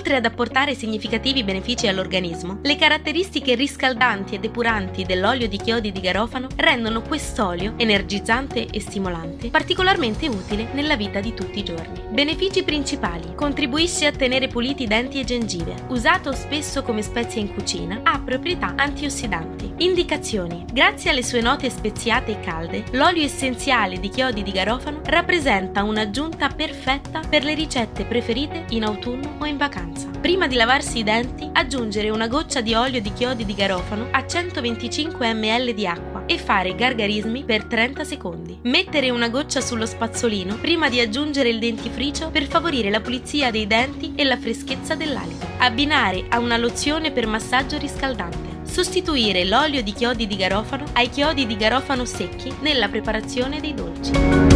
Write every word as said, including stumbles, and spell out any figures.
Oltre ad apportare significativi benefici all'organismo, le caratteristiche riscaldanti e depuranti dell'olio di chiodi di garofano rendono quest'olio, energizzante e stimolante, particolarmente utile nella vita di tutti i giorni. Benefici principali: contribuisce a tenere puliti denti e gengive. Usato spesso come spezia in cucina, ha proprietà antiossidanti. Indicazioni: grazie alle sue note speziate e calde, l'olio essenziale di chiodi di garofano rappresenta un'aggiunta perfetta per le ricette preferite in autunno o in vacanza. Prima di lavarsi i denti, aggiungere una goccia di olio di chiodi di garofano a centoventicinque millilitri di acqua e fare gargarismi per trenta secondi. Mettere una goccia sullo spazzolino prima di aggiungere il dentifricio per favorire la pulizia dei denti e la freschezza dell'alito. Abbinare a una lozione per massaggio riscaldante. Sostituire l'olio di chiodi di garofano ai chiodi di garofano secchi nella preparazione dei dolci.